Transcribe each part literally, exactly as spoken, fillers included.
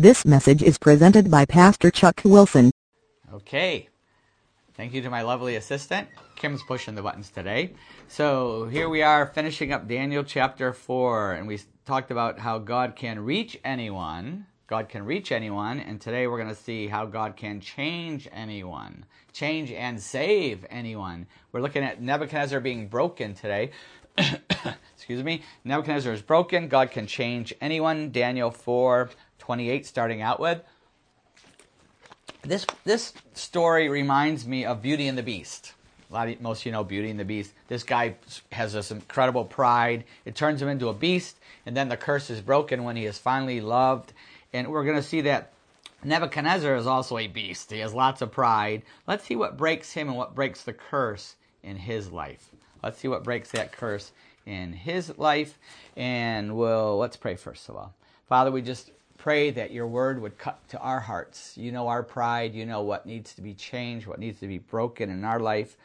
This message is presented by Pastor Chuck Wilson. Okay. Thank you to my lovely assistant. Kim's pushing the buttons today. So here we are finishing up Daniel chapter four, and we talked about how God can reach anyone. God can reach anyone, and today we're going to see how God can change anyone, change and save anyone. We're looking at Nebuchadnezzar being broken today. Excuse me. Nebuchadnezzar is broken. God can change anyone. Daniel four twenty-eight starting out with. This this story reminds me of Beauty and the Beast. A lot of, most of you know Beauty and the Beast. This guy has this incredible pride. It turns him into a beast, and then the curse is broken when he is finally loved. And we're going to see that Nebuchadnezzar is also a beast. He has lots of pride. Let's see what breaks him and what breaks the curse in his life. Let's see what breaks that curse in his life. And we'll let's pray first of all. Father, we just pray that your word would cut to our hearts. You know our pride. You know what needs to be changed, what needs to be broken in our life,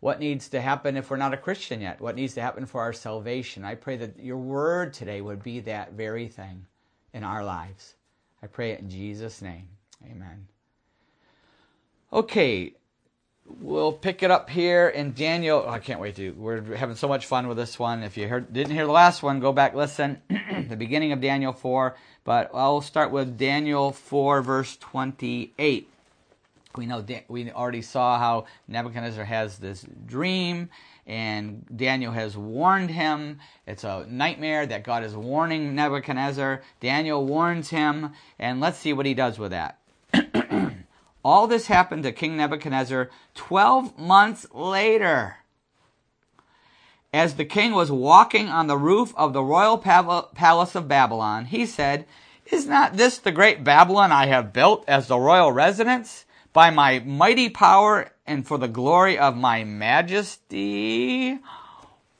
what needs to happen if we're not a Christian yet, what needs to happen for our salvation. I pray that your word today would be that very thing in our lives. I pray it in Jesus' name. Amen. Okay, we'll pick it up here in Daniel. Oh, I can't wait to. We're having so much fun with this one. If you heard, didn't hear the last one, go back, listen. The beginning of Daniel four. But I'll start with Daniel four, verse twenty-eight. We know we already saw how Nebuchadnezzar has this dream, and Daniel has warned him. It's a nightmare that God is warning Nebuchadnezzar. Daniel warns him, and let's see what he does with that. All this happened to King Nebuchadnezzar twelve months later. As the king was walking on the roof of the royal palace of Babylon, he said, "Is not this the great Babylon I have built as the royal residence? By my mighty power and for the glory of my majesty."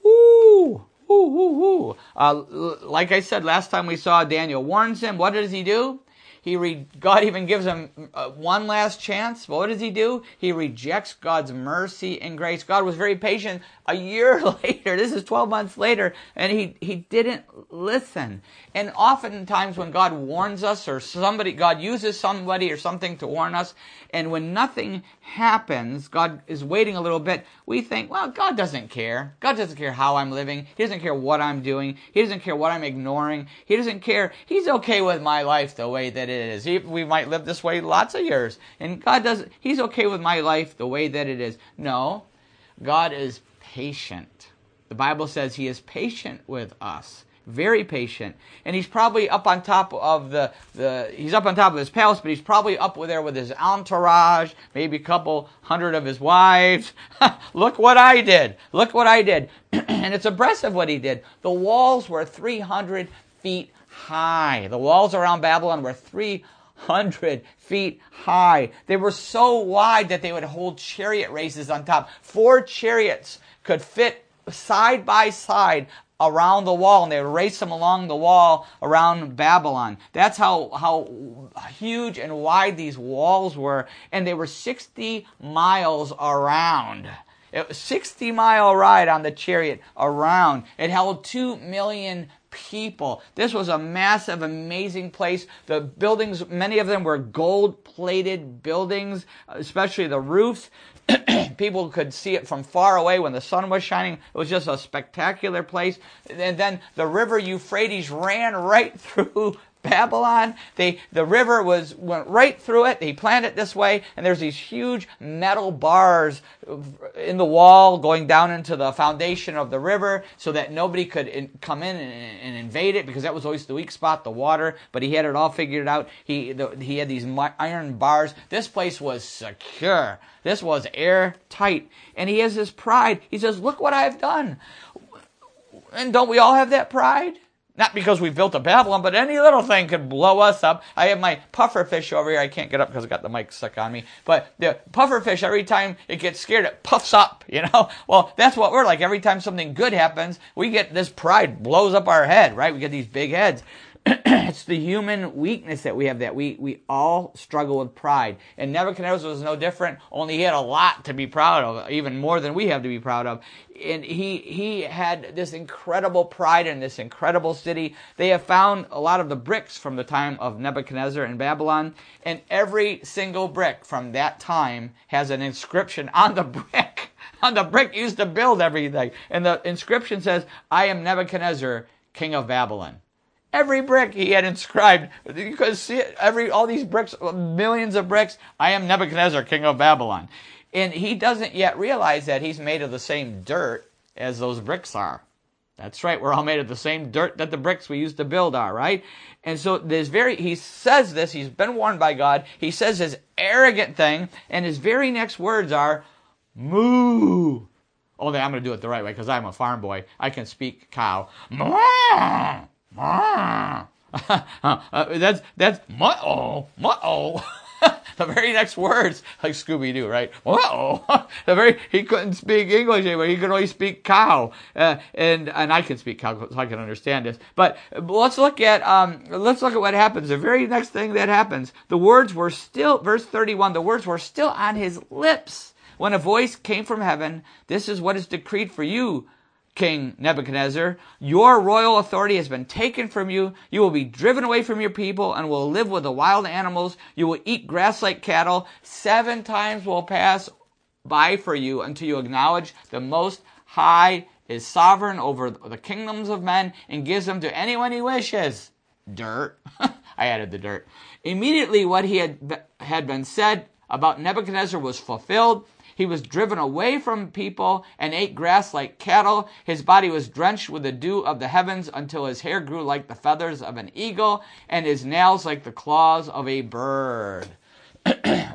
Ooh, ooh, ooh, ooh. Uh, like I said, last time we saw Daniel warns him. What does he do? He re- God even gives him uh, one last chance. What does he do? He rejects God's mercy and grace. God was very patient. A year later, this is twelve months later, and he, he didn't listen. And oftentimes when God warns us or somebody, God uses somebody or something to warn us, and when nothing happens, God is waiting a little bit, we think, well, God doesn't care. God doesn't care how I'm living. He doesn't care what I'm doing. He doesn't care what I'm ignoring. He doesn't care. He's okay with my life the way that it is. We might live this way lots of years, and God doesn't. He's okay with my life the way that it is. No, God is patient. The Bible says He is patient with us, very patient. And He's probably up on top of the the. He's up on top of His palace, but He's probably up there with His entourage, maybe a couple hundred of His wives. Look what I did! Look what I did! And it's impressive what He did. The walls were three hundred feet high. High. The walls around Babylon were three hundred feet high. They were so wide that they would hold chariot races on top. Four chariots could fit side by side around the wall, and they would race them along the wall around Babylon. That's how, how huge and wide these walls were, and they were sixty miles around. It was a sixty-mile ride on the chariot around. It held two million people. This was a massive, amazing place. The buildings, many of them were gold-plated buildings, especially the roofs. People could see it from far away when the sun was shining. It was just a spectacular place. And then the river Euphrates ran right through Babylon. They, the river was went right through it. He planned it this way, and there's these huge metal bars in the wall going down into the foundation of the river so that nobody could in, come in and, and invade it, because that was always the weak spot, the water. But he had it all figured out. He the, he had these iron bars. This place was secure. This was airtight. And he has this pride. He says, "Look what I've done." And don't we all have that pride? Not because we built a Babylon, but any little thing could blow us up. I have my puffer fish over here. I can't get up because I got the mic stuck on me. But the puffer fish, every time it gets scared, it puffs up, you know? Well, that's what we're like. Every time something good happens, we get this pride blows up our head, right? We get these big heads. It's the human weakness that we have, that we, we all struggle with pride. And Nebuchadnezzar was no different, only he had a lot to be proud of, even more than we have to be proud of. And he he had this incredible pride in this incredible city. They have found a lot of the bricks from the time of Nebuchadnezzar in Babylon, and every single brick from that time has an inscription on the brick, on the brick used to build everything. And the inscription says, "I am Nebuchadnezzar, king of Babylon." Every brick he had inscribed, you could see it, every, all these bricks, millions of bricks, "I am Nebuchadnezzar, king of Babylon." And he doesn't yet realize that he's made of the same dirt as those bricks are. That's right, we're all made of the same dirt that the bricks we used to build are, right? And so there's very, he says this, he's been warned by God, he says this arrogant thing, and his very next words are, "Moo." Only I'm going to do it the right way because I'm a farm boy. I can speak cow. Moo. uh, that's that's uh-oh, uh-oh. The very next words, like Scooby Doo, right? Uh-oh. The very he couldn't speak English anymore. He could only speak cow, uh, and and I can speak cow, so I can understand this. But let's look at um let's look at what happens. The very next thing that happens, the words were still, verse thirty-one. The words were still on his lips when a voice came from heaven. "This is what is decreed for you, King Nebuchadnezzar. Your royal authority has been taken from you. You will be driven away from your people and will live with the wild animals. You will eat grass like cattle. Seven times will pass by for you until you acknowledge the Most High is sovereign over the kingdoms of men and gives them to anyone he wishes." Dirt. I added the dirt. Immediately what he had, had been said about Nebuchadnezzar was fulfilled. He was driven away from people and ate grass like cattle. His body was drenched with the dew of the heavens until his hair grew like the feathers of an eagle and his nails like the claws of a bird.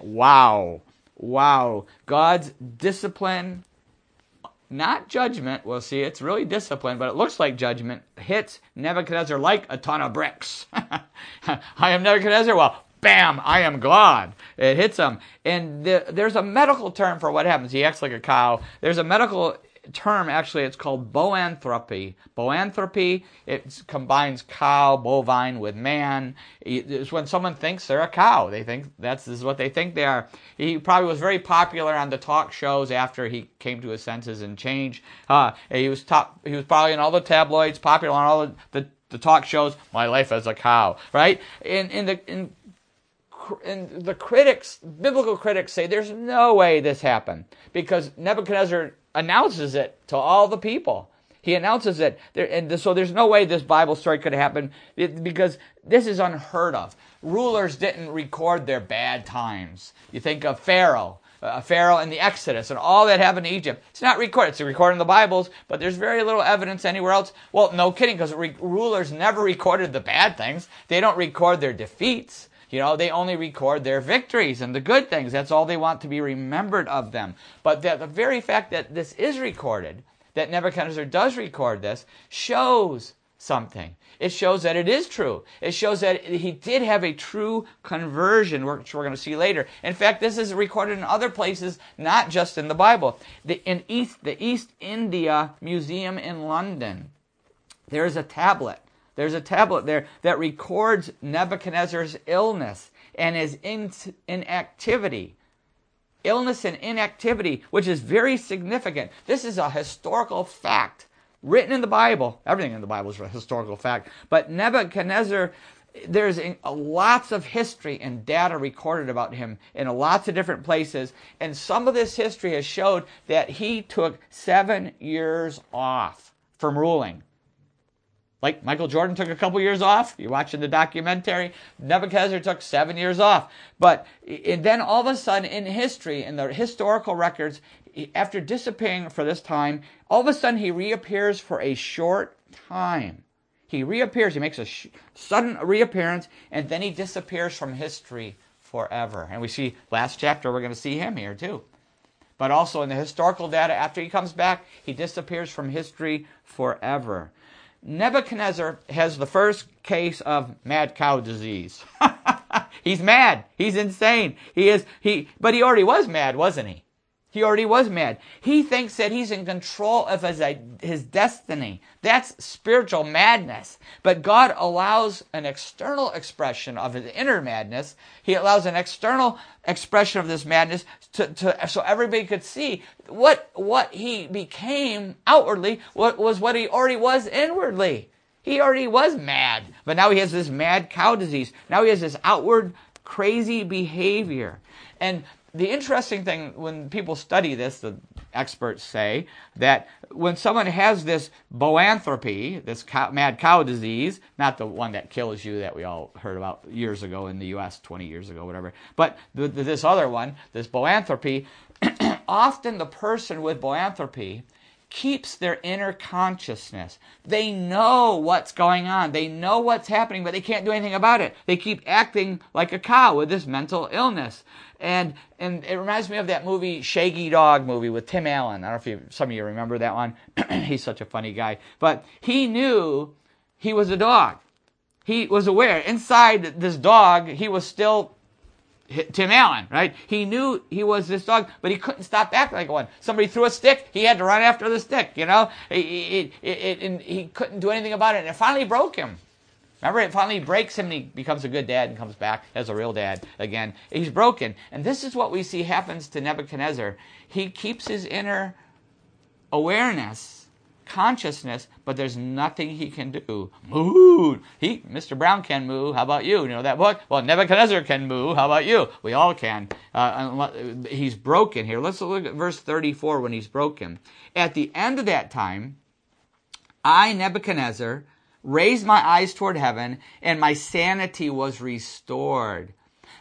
Wow. Wow. God's discipline, not judgment. Well, see, it's really discipline, but it looks like judgment, hits Nebuchadnezzar like a ton of bricks. I am Nebuchadnezzar. Well, bam, I am God. It hits him. And the, there's a medical term for what happens. He acts like a cow. There's a medical term, actually. It's called boanthropy. Boanthropy, it combines cow, bovine with man. It's when someone thinks they're a cow. They think that's this is what they think they are. He probably was very popular on the talk shows after he came to his senses and changed. Uh, he was top, he was probably in all the tabloids, popular on all the, the, the talk shows. "My life as a cow," right? In, in the... In, And the critics, biblical critics, say there's no way this happened because Nebuchadnezzar announces it to all the people. He announces it, and so there's no way this Bible story could happen because this is unheard of. Rulers didn't record their bad times. You think of Pharaoh, uh, Pharaoh and the Exodus and all that happened to Egypt. It's not recorded. It's recorded in the Bibles, but there's very little evidence anywhere else. Well, no kidding, because re- rulers never recorded the bad things. They don't record their defeats. You know, they only record their victories and the good things. That's all they want to be remembered of them. But the, the very fact that this is recorded, that Nebuchadnezzar does record this, shows something. It shows that it is true. It shows that he did have a true conversion, which we're going to see later. In fact, this is recorded in other places, not just in the Bible. The, in East, the East India Museum in London, there is a tablet. There's a tablet there that records Nebuchadnezzar's illness and his in- inactivity. Illness and inactivity, which is very significant. This is a historical fact written in the Bible. Everything in the Bible is a historical fact. But Nebuchadnezzar, there's lots of history and data recorded about him in lots of different places. And some of this history has showed that he took seven years off from ruling. Like Michael Jordan took a couple years off. You're watching the documentary. Nebuchadnezzar took seven years off. But and then all of a sudden in history, in the historical records, after disappearing for this time, all of a sudden he reappears for a short time. He reappears. He makes a sh- sudden reappearance, and then he disappears from history forever. And we see last chapter, we're going to see him here too. But also in the historical data, after he comes back, he disappears from history forever. Nebuchadnezzar has the first case of mad cow disease. He's mad. He's insane. He is. He. But he already was mad, wasn't he? He already was mad. He thinks that he's in control of his, his destiny. That's spiritual madness. But God allows an external expression of his inner madness. He allows an external expression of this madness to, to so everybody could see what what he became outwardly what was what he already was inwardly. He already was mad. But now he has this mad cow disease. Now he has this outward crazy behavior. And the interesting thing, when people study this, the experts say that when someone has this boanthropy, this cow, mad cow disease, not the one that kills you that we all heard about years ago in the U S, twenty years ago, whatever, but th- th- this other one, this boanthropy, often the person with boanthropy keeps their inner consciousness. They know what's going on. They know what's happening, but they can't do anything about it. They keep acting like a cow with this mental illness. And and it reminds me of that movie, Shaggy Dog movie with Tim Allen. I don't know if you, some of you remember that one. He's such a funny guy. But he knew he was a dog. He was aware. Inside this dog, he was still Tim Allen, right? He knew he was this dog, but he couldn't stop acting like one. Somebody threw a stick, he had to run after the stick, you know? It, it, it, and he couldn't do anything about it, and it finally broke him. Remember, it finally breaks him, and he becomes a good dad and comes back as a real dad again. He's broken. And this is what we see happens to Nebuchadnezzar. He keeps his inner awareness, consciousness, but there's nothing he can do. Moo! He, Mister Brown can moo. How about you? You know that book? Well, Nebuchadnezzar can moo. How about you? We all can. Uh, he's broken here. Let's look at verse thirty-four when he's broken. At the end of that time, I, Nebuchadnezzar, raised my eyes toward heaven, and my sanity was restored.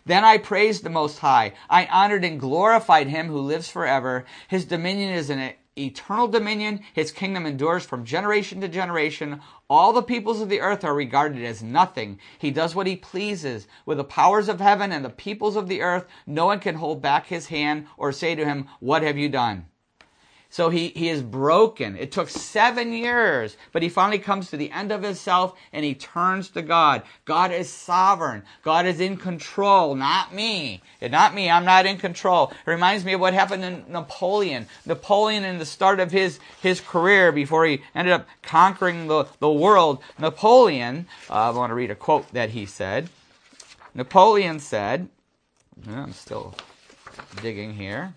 Then I praised the Most High. I honored and glorified him who lives forever. His dominion is an eternal dominion. His kingdom endures from generation to generation. All the peoples of the earth are regarded as nothing. He does what he pleases. With the powers of heaven and the peoples of the earth, no one can hold back his hand or say to him, "What have you done?" So he, he is broken. It took seven years, but he finally comes to the end of himself and he turns to God. God is sovereign. God is in control, not me. Not me. I'm not in control. It reminds me of what happened to Napoleon. Napoleon, in the start of his, his career, before he ended up conquering the, the world, Napoleon, uh, I want to read a quote that he said. Napoleon said, I'm still digging here.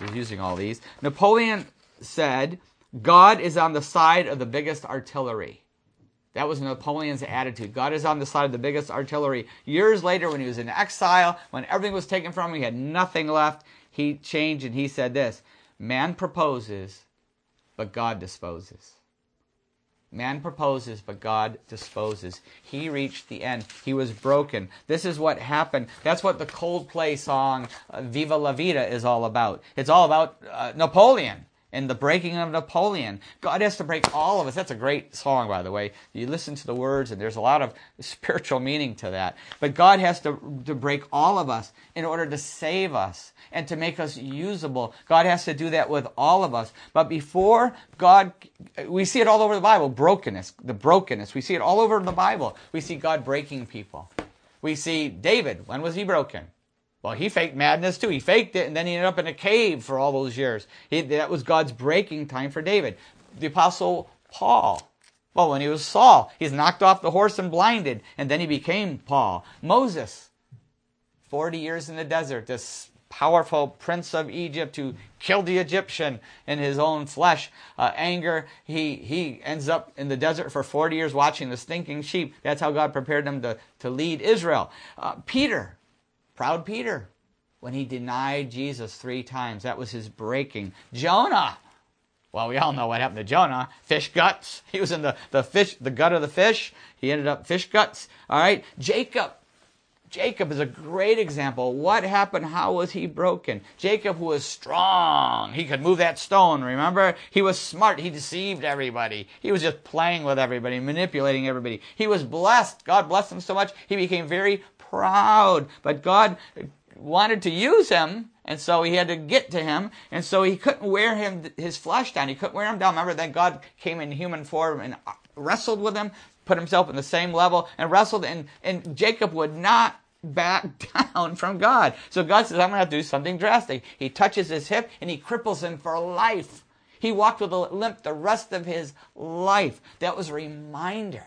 He's using all these. Napoleon said, God is on the side of the biggest artillery. That was Napoleon's attitude. God is on the side of the biggest artillery. Years later, when he was in exile, when everything was taken from him, he had nothing left, he changed and he said this, man proposes, but God disposes. Man proposes, but God disposes. He reached the end. He was broken. This is what happened. That's what the Coldplay song uh, Viva La Vida is all about. It's all about uh, Napoleon and the breaking of Napoleon. God has to break all of us. That's a great song, by the way. You listen to the words, and there's a lot of spiritual meaning to that. But God has to, to break all of us in order to save us and to make us usable. God has to do that with all of us. But before God, we see it all over the Bible, brokenness, the brokenness. We see it all over the Bible. We see God breaking people. We see David. When was he broken? Well, he faked madness too. He faked it, and then he ended up in a cave for all those years. He, that was God's breaking time for David. The Apostle Paul. Well, when he was Saul, he's knocked off the horse and blinded, and then he became Paul. Moses, forty years in the desert, this powerful prince of Egypt who killed the Egyptian in his own flesh, uh, anger. He he ends up in the desert for forty years watching the stinking sheep. That's how God prepared him to, to lead Israel. Uh, Peter. Proud Peter, when he denied Jesus three times. That was his breaking. Jonah. Well, we all know what happened to Jonah. Fish guts. He was in the, the fish, the gut of the fish. He ended up fish guts. All right. Jacob. Jacob is a great example. What happened? How was he broken? Jacob, who was strong. He could move that stone, remember? He was smart. He deceived everybody. He was just playing with everybody, manipulating everybody. He was blessed. God blessed him so much, he became very proud, but God wanted to use him, and so he had to get to him, and so he couldn't wear him his flesh down. He couldn't wear him down. Remember, then God came in human form and wrestled with him, put himself in the same level, and wrestled, and, and Jacob would not back down from God. So God says, I'm going to have to do something drastic. He touches his hip and he cripples him for life. He walked with a limp the rest of his life. That was a reminder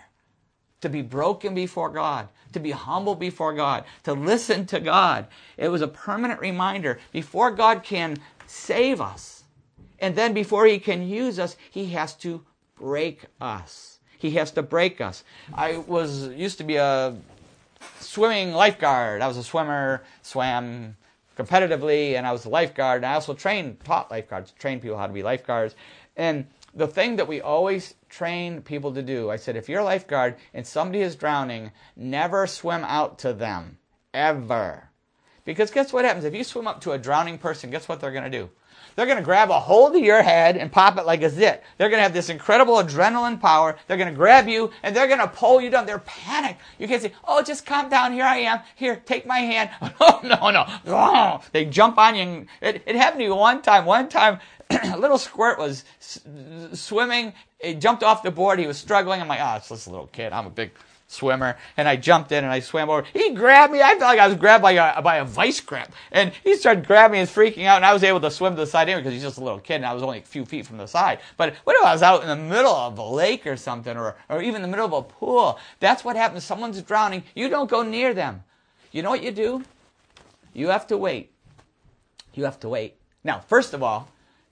to be broken before God, to be humble before God, to listen to God. It was a permanent reminder. Before God can save us, and then before he can use us, he has to break us. He has to break us. I was used to be a swimming lifeguard. I was a swimmer, swam competitively, and I was a lifeguard. And I also trained, taught lifeguards, trained people how to be lifeguards. And the thing that we always train people to do, I said, if you're a lifeguard and somebody is drowning, never swim out to them, ever. Because guess what happens? If you swim up to a drowning person, guess what they're going to do? They're going to grab a hold of your head and pop it like a zit. They're going to have this incredible adrenaline power. They're going to grab you, and they're going to pull you down. They're panicked. You can't say, oh, just calm down. Here I am. Here, take my hand. Oh, no, no. They jump on you. And it, it happened to you one time. One time, a little squirt was s- swimming. He jumped off the board. He was struggling. I'm like, oh, it's this little kid. I'm a big swimmer, and I jumped in and I swam over. He grabbed me. I felt like I was grabbed by a, by a vice grip, and he started grabbing me and freaking out, and I was able to swim to the side anyway because he's just a little kid and I was only a few feet from the side. But what if I was out in the middle of a lake or something, or, or even the middle of a pool? That's what happens. Someone's drowning. You don't go near them. You know what you do? You have to wait. You have to wait. Now, first of all,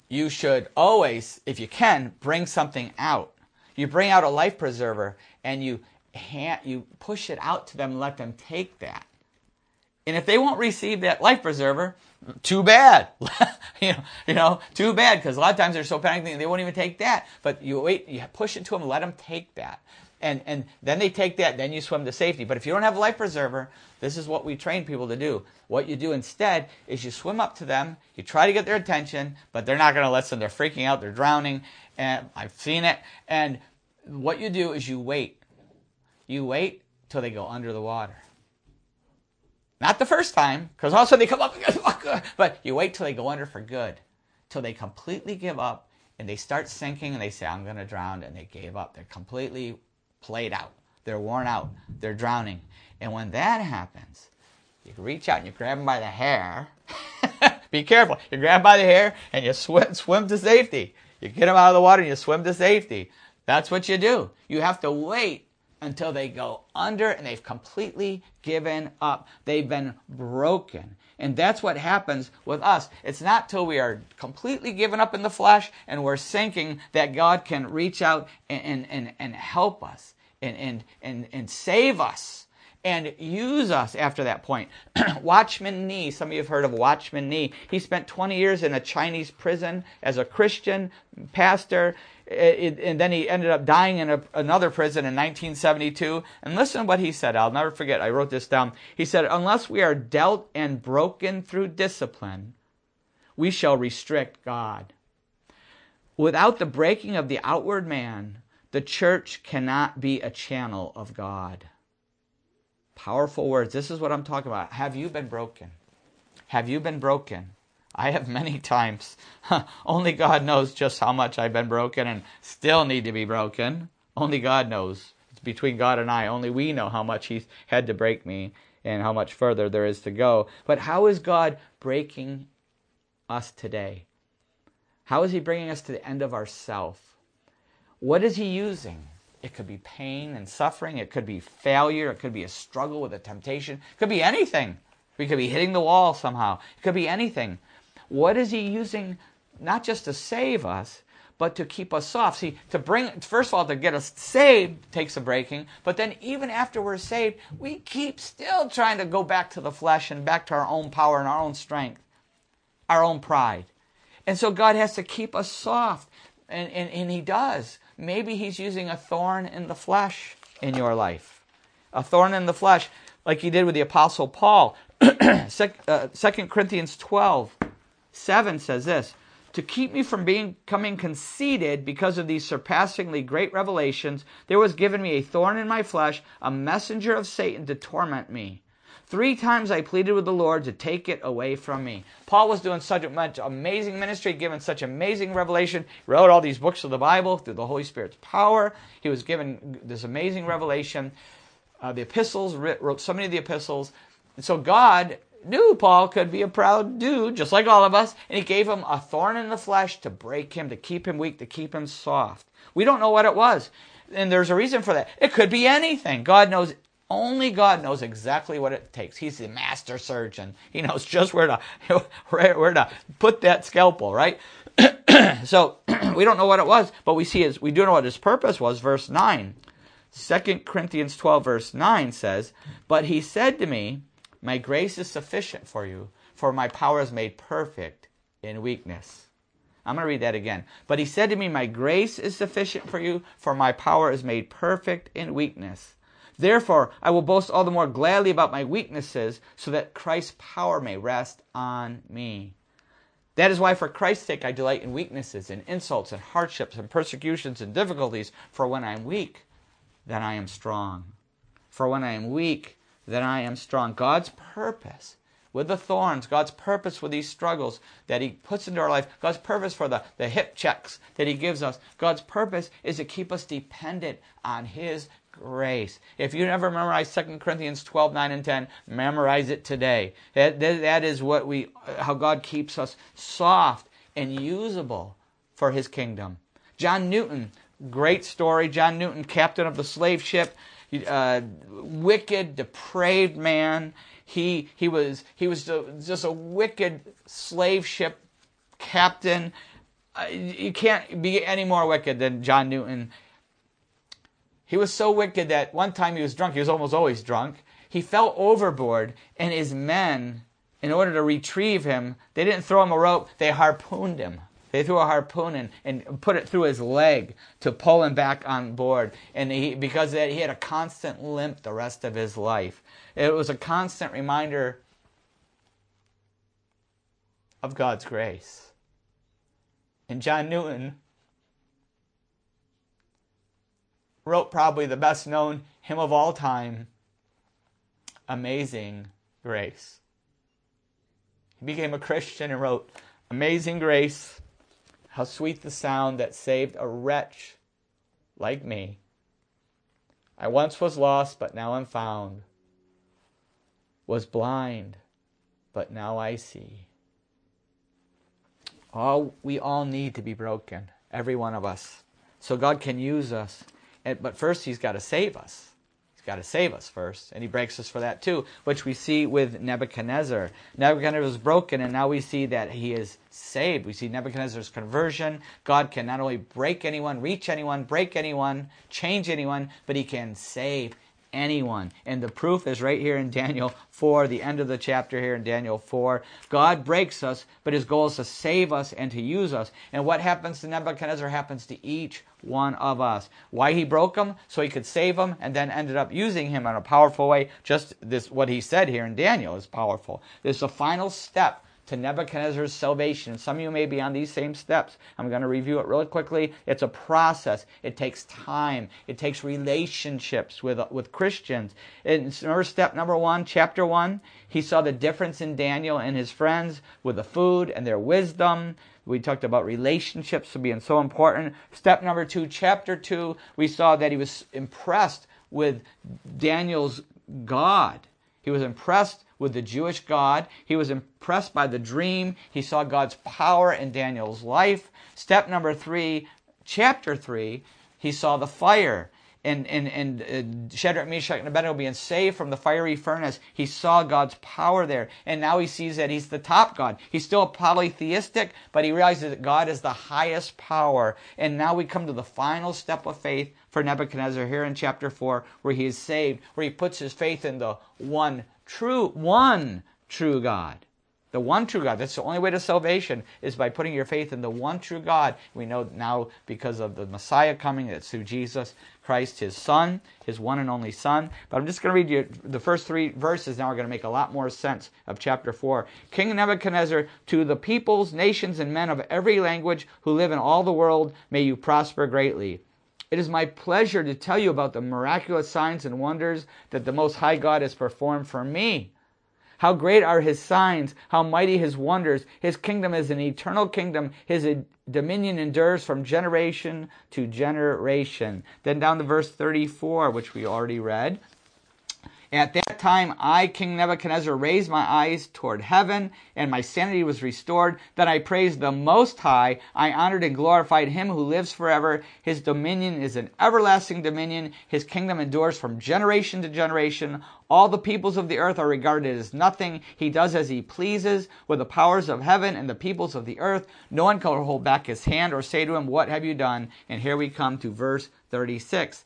you should always, if you can, bring something out. You bring out a life preserver, and you Hand, you push it out to them and let them take that. And if they won't receive that life preserver, too bad. you know, you know, too bad, because a lot of times they're so panicked they won't even take that. But you wait, you push it to them, let them take that. And and then they take that, then you swim to safety. But if you don't have a life preserver, this is what we train people to do. What you do instead is you swim up to them, you try to get their attention, but they're not going to listen. They're freaking out, they're drowning, and I've seen it. And what you do is you wait. You wait till they go under the water. Not the first time, because all of a sudden they come up, but you wait till they go under for good, till they completely give up and they start sinking and they say, I'm going to drown, and they gave up. They're completely played out. They're worn out. They're drowning. And when that happens, you reach out and you grab them by the hair. Be careful. You grab them by the hair and you swim, swim to safety. You get them out of the water and you swim to safety. That's what you do. You have to wait until they go under and they've completely given up. They've been broken. And that's what happens with us. It's not till we are completely given up in the flesh and we're sinking that God can reach out and and, and help us and, and, and, and save us and use us after that point. Watchman Nee, some of you have heard of Watchman Nee. He spent twenty years in a Chinese prison as a Christian pastor. It, and then he ended up dying in a, another prison in nineteen seventy-two. And listen to what he said. I'll never forget. I wrote this down. He said, unless we are dealt and broken through discipline, we shall restrict God. Without the breaking of the outward man, the church cannot be a channel of God. Powerful words. This is what I'm talking about. Have you been broken? Have you been broken? I have many times. Only God knows just how much I've been broken and still need to be broken. Only God knows. It's between God and I. Only we know how much he's had to break me and how much further there is to go. But how is God breaking us today? How is he bringing us to the end of ourself? What is he using? It could be pain and suffering. It could be failure. It could be a struggle with a temptation. It could be anything. We could be hitting the wall somehow. It could be anything. What is he using, not just to save us, but to keep us soft? See, to bring, first of all, to get us saved takes a breaking, but then even after we're saved, we keep still trying to go back to the flesh and back to our own power and our own strength, our own pride. And so God has to keep us soft, and, and, and he does. Maybe he's using a thorn in the flesh in your life, a thorn in the flesh, like he did with the Apostle Paul. Second Corinthians twelve. seven says this, to keep me from becoming conceited because of these surpassingly great revelations, there was given me a thorn in my flesh, a messenger of Satan to torment me. Three times I pleaded with the Lord to take it away from me. Paul was doing such much amazing ministry, given such amazing revelation. He wrote all these books of the Bible through the Holy Spirit's power. He was given this amazing revelation. Uh, the epistles, wrote so many of the epistles. And so God knew Paul could be a proud dude, just like all of us, and he gave him a thorn in the flesh to break him, to keep him weak, to keep him soft. We don't know what it was, and there's a reason for that. It could be anything. God knows. Only God knows exactly what it takes. He's the master surgeon. He knows just where to where to put that scalpel, right? So we don't know what it was, but we see his, we do know what his purpose was. Verse nine, Second Corinthians twelve, verse nine says, "But he said to me, my grace is sufficient for you, for my power is made perfect in weakness." I'm going to read that again. "But he said to me, my grace is sufficient for you, for my power is made perfect in weakness. Therefore, I will boast all the more gladly about my weaknesses, so that Christ's power may rest on me. That is why for Christ's sake I delight in weaknesses, in insults, and hardships, and persecutions, and difficulties. For when I am weak, then I am strong." For when I am weak, then I am strong. God's purpose with the thorns, God's purpose with these struggles that he puts into our life, God's purpose for the, the hip checks that he gives us, God's purpose is to keep us dependent on his grace. If you never memorize Second Corinthians twelve, nine, and ten, memorize it today. That, that is what we, how God keeps us soft and usable for his kingdom. John Newton, great story. John Newton, captain of the slave ship, uh, wicked, depraved man. He he was he was just a wicked slave ship captain. Uh, you can't be any more wicked than John Newton. He was so wicked that one time he was drunk. He was almost always drunk. He fell overboard, and his men, in order to retrieve him, they didn't throw him a rope. They harpooned him. They threw a harpoon in, and put it through his leg to pull him back on board. And he, because of that, he had a constant limp the rest of his life. It was a constant reminder of God's grace. And John Newton wrote probably the best known hymn of all time, Amazing Grace. He became a Christian and wrote, "Amazing grace, how sweet the sound that saved a wretch like me. I once was lost, but now am found. Was blind, but now I see." All, we all need to be broken, every one of us, so God can use us. But first, he's got to save us. He's got to save us first. And he breaks us for that too, which we see with Nebuchadnezzar. Nebuchadnezzar was broken, and now we see that he is saved. We see Nebuchadnezzar's conversion. God can not only break anyone, reach anyone, break anyone, change anyone, but he can save anyone. And the proof is right here in Daniel four, the end of the chapter here in Daniel four. God breaks us, but his goal is to save us and to use us. And what happens to Nebuchadnezzar happens to each one of us. Why he broke him? So he could save him, and then ended up using him in a powerful way. Just this, what he said here in Daniel is powerful. This is the final step to Nebuchadnezzar's salvation. Some of you may be on these same steps. I'm going to review it really quickly. It's a process. It takes time. It takes relationships with, with Christians. And remember step number one, chapter one, he saw the difference in Daniel and his friends with the food and their wisdom. We talked about relationships being so important. Step number two, chapter two, we saw that he was impressed with Daniel's God. He was impressed with the Jewish God. He was impressed by the dream. He saw God's power in Daniel's life. Step number three, chapter three, he saw the fire. And, and, and Shadrach, Meshach, and Abednego being saved from the fiery furnace. He saw God's power there. And now he sees that he's the top God. He's still polytheistic, but he realizes that God is the highest power. And now we come to the final step of faith for Nebuchadnezzar here in chapter four, where he is saved, where he puts his faith in the one True, one true God. The one true God. That's the only way to salvation, is by putting your faith in the one true God. We know now, because of the Messiah coming, that's through Jesus Christ, his Son, his one and only Son. But I'm just going to read you the first three verses now are going to make a lot more sense of chapter four. "King Nebuchadnezzar, to the peoples, nations, and men of every language who live in all the world, may you prosper greatly. It is my pleasure to tell you about the miraculous signs and wonders that the Most High God has performed for me. How great are his signs, how mighty his wonders. His kingdom is an eternal kingdom. His dominion endures from generation to generation." Then down to verse thirty-four, which we already read. At that time I, King Nebuchadnezzar, raised my eyes toward heaven, and my sanity was restored. Then I praised the Most High. I honored and glorified him who lives forever. His dominion is an everlasting dominion. His kingdom endures from generation to generation. All the peoples of the earth are regarded as nothing. He does as he pleases with the powers of heaven and the peoples of the earth. No one can hold back his hand or say to him, what have you done? And here we come to verse thirty-six.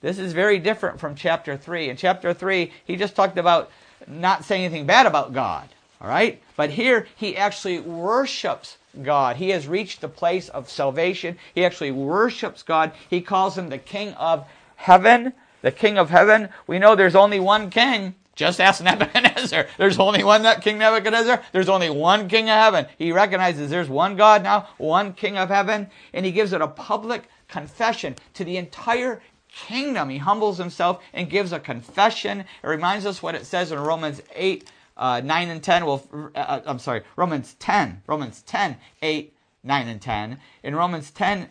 This is very different from chapter three. In chapter three, he just talked about not saying anything bad about God, all right? But here, he actually worships God. He has reached the place of salvation. He actually worships God. He calls him the King of Heaven, the King of Heaven. We know there's only one king. Just ask Nebuchadnezzar. There's only one King Nebuchadnezzar. There's only one King of Heaven. He recognizes there's one God now, one King of Heaven, and he gives it a public confession to the entire kingdom. He humbles himself and gives a confession. It reminds us what it says in Romans eight, uh, nine and ten. Well, uh, I'm sorry, Romans ten, Romans ten, eight, nine and ten. In Romans ten,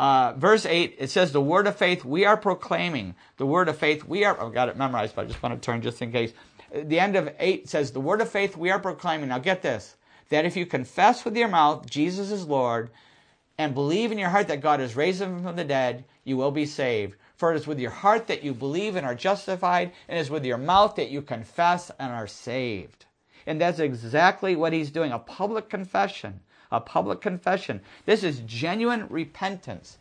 uh, verse eight, it says, "The word of faith we are proclaiming." The word of faith we are. I've got it memorized, but I just want to turn just in case. The end of eight says, "The word of faith we are proclaiming." Now get this: that if you confess with your mouth Jesus is Lord, and believe in your heart that God has raised him from the dead, you will be saved. For it is with your heart that you believe and are justified, and it is with your mouth that you confess and are saved. And that's exactly what he's doing, a public confession, a public confession. This is genuine repentance,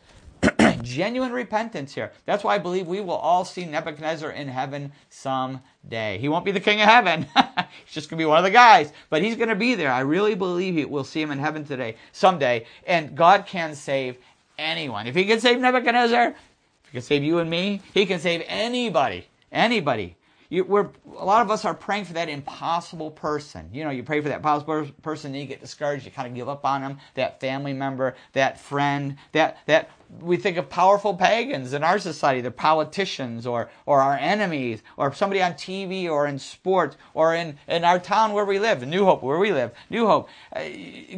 genuine repentance here. That's why I believe we will all see Nebuchadnezzar in heaven someday. He won't be the king of heaven. He's just going to be one of the guys, but he's going to be there. I really believe we'll see him in heaven today, someday, and God can save anyone. If he can save Nebuchadnezzar, if he can save you and me, he can save anybody, anybody. You, we're, a lot of us are praying for that impossible person. You know, you pray for that possible person and you get discouraged. You kind of give up on them, that family member, that friend, that, that we think of powerful pagans in our society. They're politicians or, or our enemies or somebody on T V or in sports or in, in our town where we live, in New Hope, where we live, New Hope. Uh,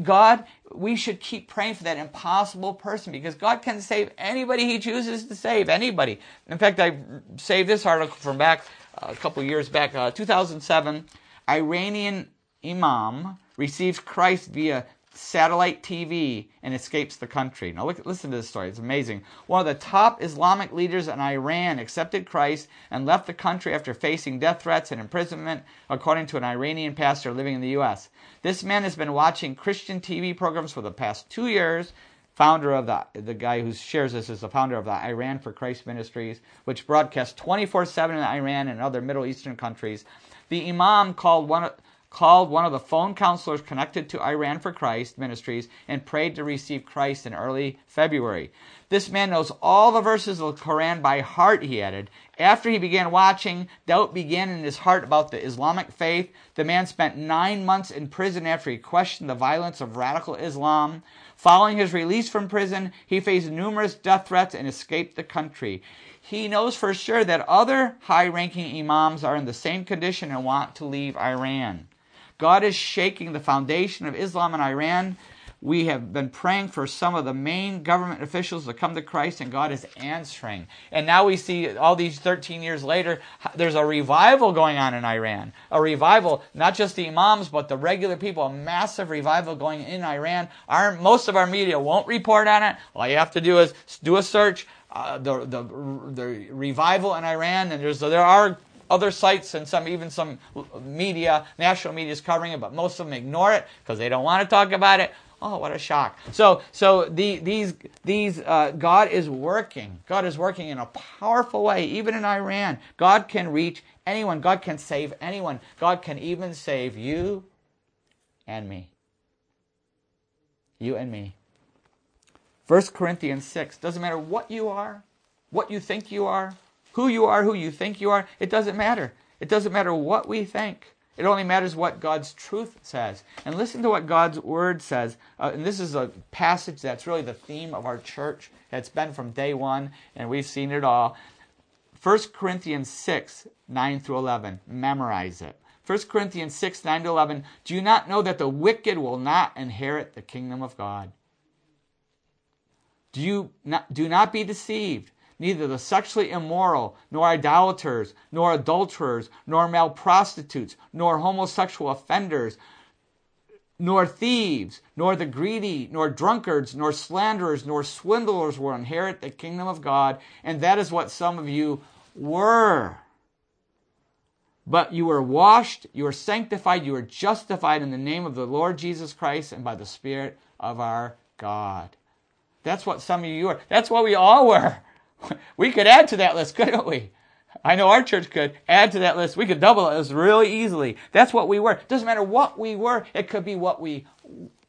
God, we should keep praying for that impossible person because God can save anybody he chooses to save, anybody. In fact, I saved this article from back a couple years back, uh, two thousand seven, Iranian imam receives Christ via satellite T V and escapes the country. Now look, listen to this story. It's amazing. One of the top Islamic leaders in Iran accepted Christ and left the country after facing death threats and imprisonment, according to an Iranian pastor living in the U S This man has been watching Christian T V programs for the past two years. Founder of the, the guy who shares this is the founder of the Iran for Christ Ministries, which broadcasts twenty-four seven in Iran and other Middle Eastern countries. The imam called one, called one of the phone counselors connected to Iran for Christ Ministries and prayed to receive Christ in early February. This man knows all the verses of the Quran by heart, he added. After he began watching, doubt began in his heart about the Islamic faith. The man spent nine months in prison after he questioned the violence of radical Islam. Following his release from prison, he faced numerous death threats and escaped the country. He knows for sure that other high-ranking imams are in the same condition and want to leave Iran. God is shaking the foundation of Islam in Iran. We have been praying for some of the main government officials to come to Christ, and God is answering. And now we see all these thirteen years later, there's a revival going on in Iran. A revival, not just the imams, but the regular people, a massive revival going in Iran. Our, most of our media won't report on it. All you have to do is do a search, uh, the, the, the revival in Iran, and there's, there are other sites and some even some media, national media is covering it, but most of them ignore it because they don't want to talk about it. Oh, what a shock. So so the, these, these uh, God is working. God is working in a powerful way, even in Iran. God can reach anyone. God can save anyone. God can even save you and me. You and me. First Corinthians six. Doesn't matter what you are, what you think you are, who you are, who you think you are. It doesn't matter. It doesn't matter what we think. It only matters what God's truth says. And listen to what God's word says. Uh, and this is a passage that's really the theme of our church. It's been from day one, and we've seen it all. First Corinthians six, nine through eleven. Memorize it. First Corinthians six, nine to eleven. Do you not know that the wicked will not inherit the kingdom of God? Do you not, do not be deceived. Neither the sexually immoral, nor idolaters, nor adulterers, nor male prostitutes, nor homosexual offenders, nor thieves, nor the greedy, nor drunkards, nor slanderers, nor swindlers will inherit the kingdom of God. And that is what some of you were. But you were washed, you were sanctified, you were justified in the name of the Lord Jesus Christ and by the Spirit of our God. That's what some of you were. That's what we all were. We could add to that list, couldn't we? I know our church could add to that list. We could double it really easily. That's what we were. It doesn't matter what we were. It could be what we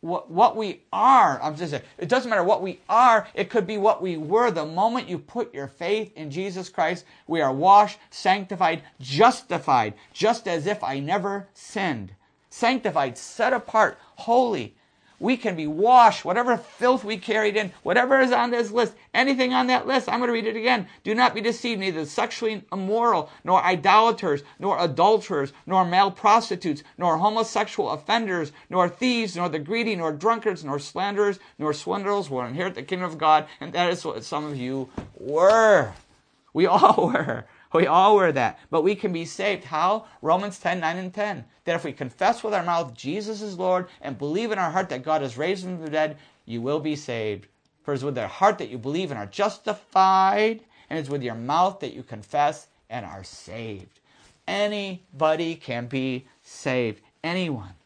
what, what we are. I'm just saying, it doesn't matter what we are. It could be what we were. The moment you put your faith in Jesus Christ, we are washed, sanctified, justified, just as if I never sinned. Sanctified, set apart, holy. We can be washed, whatever filth we carried in, whatever is on this list, anything on that list. I'm going to read it again. Do not be deceived, neither sexually immoral, nor idolaters, nor adulterers, nor male prostitutes, nor homosexual offenders, nor thieves, nor the greedy, nor drunkards, nor slanderers, nor swindlers will inherit the kingdom of God. And that is what some of you were. We all were. We all were that. But we can be saved. How? Romans ten, nine and ten. That if we confess with our mouth Jesus is Lord and believe in our heart that God has raised him from the dead, you will be saved. For it is with the heart that you believe and are justified, and it is with your mouth that you confess and are saved. Anybody can be saved. Anyone.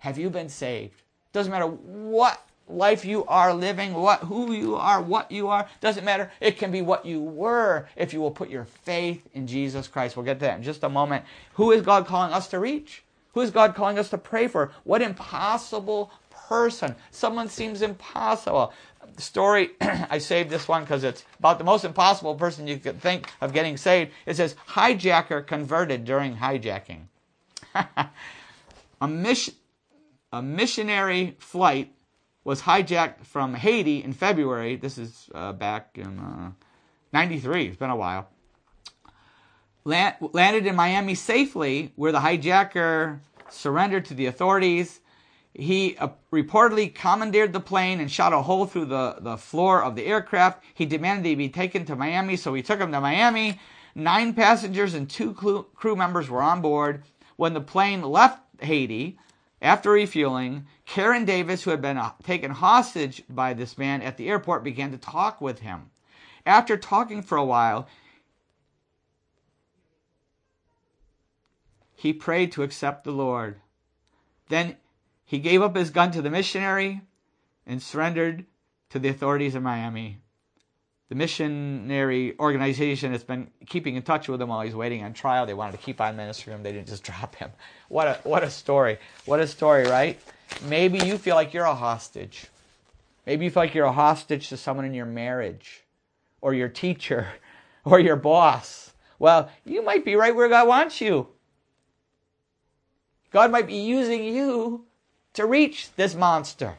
Have you been saved? Doesn't matter what life you are living, what who you are, what you are, doesn't matter. It can be what you were if you will put your faith in Jesus Christ. We'll get to that in just a moment. Who is God calling us to reach? Who is God calling us to pray for? What impossible person? Someone seems impossible. The story, I saved this one because it's about the most impossible person you could think of getting saved. It says, hijacker converted during hijacking. a, mission, a missionary flight was hijacked from Haiti in February. This is uh, back in uh, ninety-three. It's been a while. Land, landed in Miami safely, where the hijacker surrendered to the authorities. He uh, reportedly commandeered the plane and shot a hole through the, the floor of the aircraft. He demanded he be taken to Miami, so we took him to Miami. Nine passengers and two crew, crew members were on board. When the plane left Haiti, after refueling, Karen Davis, who had been taken hostage by this man at the airport, began to talk with him. After talking for a while, he prayed to accept the Lord. Then he gave up his gun to the missionary and surrendered to the authorities in Miami. The missionary organization has been keeping in touch with him while he's waiting on trial. They wanted to keep on ministering him. They didn't just drop him. What a what a story. What a story, right? Maybe you feel like you're a hostage. Maybe you feel like you're a hostage to someone in your marriage or your teacher or your boss. Well, you might be right where God wants you. God might be using you to reach this monster.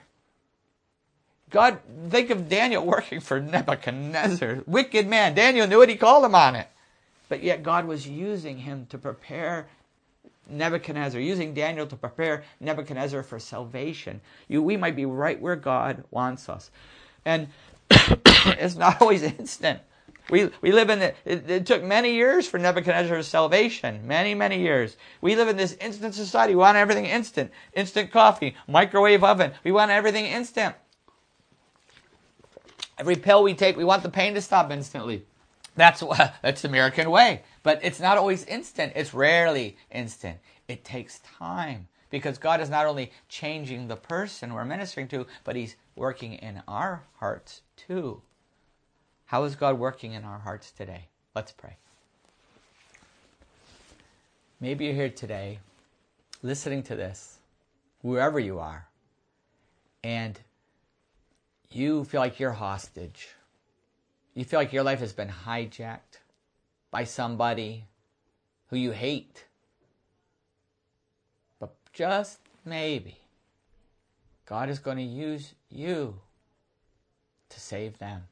God, think of Daniel working for Nebuchadnezzar. Wicked man. Daniel knew it. He called him on it. But yet God was using him to prepare Nebuchadnezzar, using Daniel to prepare Nebuchadnezzar for salvation. You, we might be right where God wants us. And it's not always instant. We we live in the, it, it took many years for Nebuchadnezzar's salvation. Many, many years. We live in this instant society. We want everything instant. Instant coffee, microwave oven. We want everything instant. Every pill we take, we want the pain to stop instantly. That's uh, that's the American way. But it's not always instant. It's rarely instant. It takes time. Because God is not only changing the person we're ministering to, but He's working in our hearts too. How is God working in our hearts today? Let's pray. Maybe you're here today, listening to this, wherever you are, and you feel like you're hostage. You feel like your life has been hijacked by somebody, who you hate. But just maybe, God is going to use you to save them.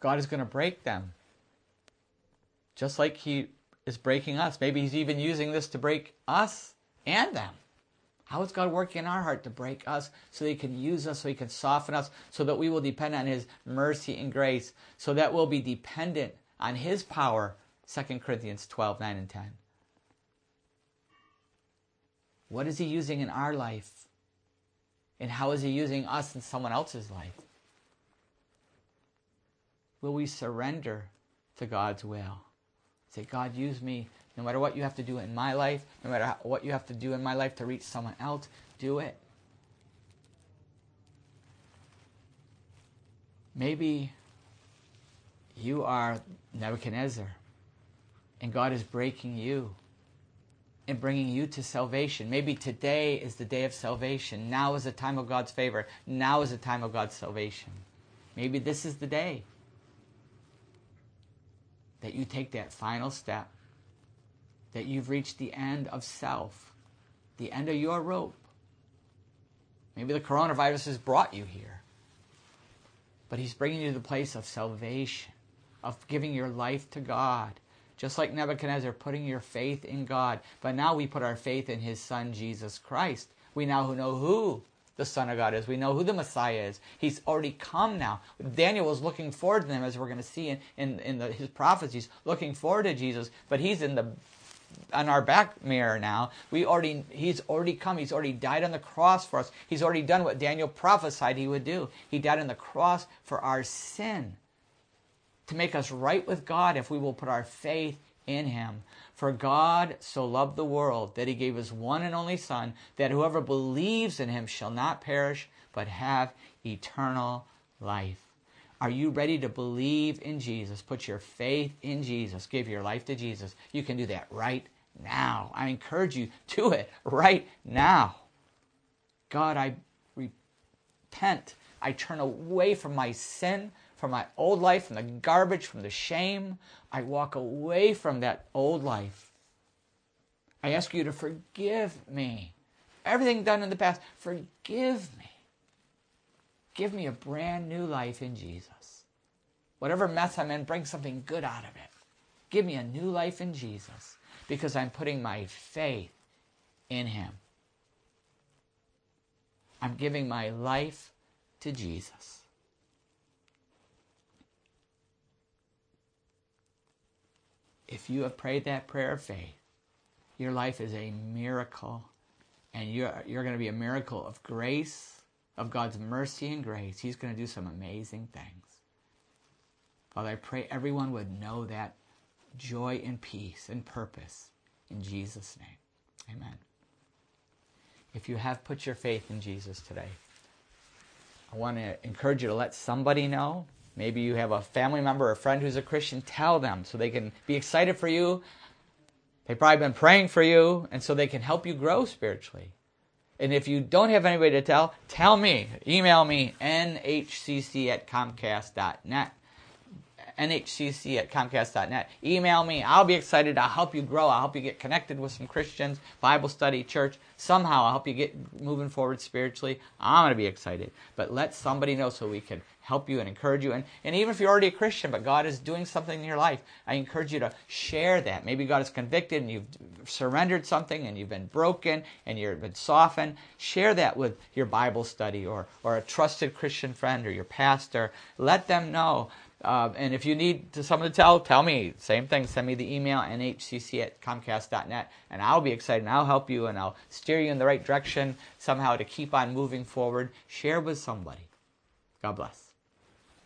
God is going to break them, just like He is breaking us. Maybe He's even using this to break us and them. How is God working in our heart to break us so that He can use us, so He can soften us, so that we will depend on His mercy and grace, so that we'll be dependent on His power, Second Corinthians twelve, nine and ten. What is He using in our life? And how is He using us in someone else's life? Will we surrender to God's will? Say, God, use me. No matter what you have to do in my life, no matter what you have to do in my life to reach someone else, do it. Maybe you are Nebuchadnezzar, and God is breaking you and bringing you to salvation. Maybe today is the day of salvation. Now is the time of God's favor. Now is the time of God's salvation. Maybe this is the day that you take that final step, that you've reached the end of self, the end of your rope. Maybe the coronavirus has brought you here, but He's bringing you to the place of salvation, of giving your life to God. Just like Nebuchadnezzar, putting your faith in God. But now we put our faith in His Son, Jesus Christ. We now know who the Son of God is. We know who the Messiah is. He's already come now. Daniel was looking forward to Him, as we're going to see in, in, in the, his prophecies, looking forward to Jesus, but He's in the... on our back mirror now. We already, he's already come. He's already died on the cross for us. He's already done what Daniel prophesied He would do. He died on the cross for our sin, to make us right with God if we will put our faith in Him. For God so loved the world that He gave His one and only Son, that whoever believes in Him shall not perish, but have eternal life. Are you ready to believe in Jesus? Put your faith in Jesus. Give your life to Jesus. You can do that right now. I encourage you, do it right now. God, I repent. I turn away from my sin, from my old life, from the garbage, from the shame. I walk away from that old life. I ask You to forgive me. Everything done in the past, forgive me. Give me a brand new life in Jesus. Whatever mess I'm in, bring something good out of it. Give me a new life in Jesus, because I'm putting my faith in Him. I'm giving my life to Jesus. If you have prayed that prayer of faith, your life is a miracle, and you're, you're going to be a miracle of grace, of God's mercy and grace. He's going to do some amazing things. Father, I pray everyone would know that joy and peace and purpose in Jesus' name. Amen. If you have put your faith in Jesus today, I want to encourage you to let somebody know. Maybe you have a family member or a friend who's a Christian. Tell them so they can be excited for you. They've probably been praying for you, and so they can help you grow spiritually. And if you don't have anybody to tell, tell me. Email me, N H C C at comcast dot net. N H C C at comcast dot net. Email me. I'll be excited. I'll help you grow. I'll help you get connected with some Christians, Bible study, church. Somehow I'll help you get moving forward spiritually. I'm going to be excited. But let somebody know so we can help you and encourage you. And, and even if you're already a Christian, but God is doing something in your life, I encourage you to share that. Maybe God is convicted and you've surrendered something and you've been broken and you've been softened. Share that with your Bible study or, or a trusted Christian friend or your pastor. Let them know. Uh, and if you need to someone to tell, tell me. Same thing. Send me the email, N H C C at comcast dot net, and I'll be excited and I'll help you and I'll steer you in the right direction somehow to keep on moving forward. Share with somebody. God bless.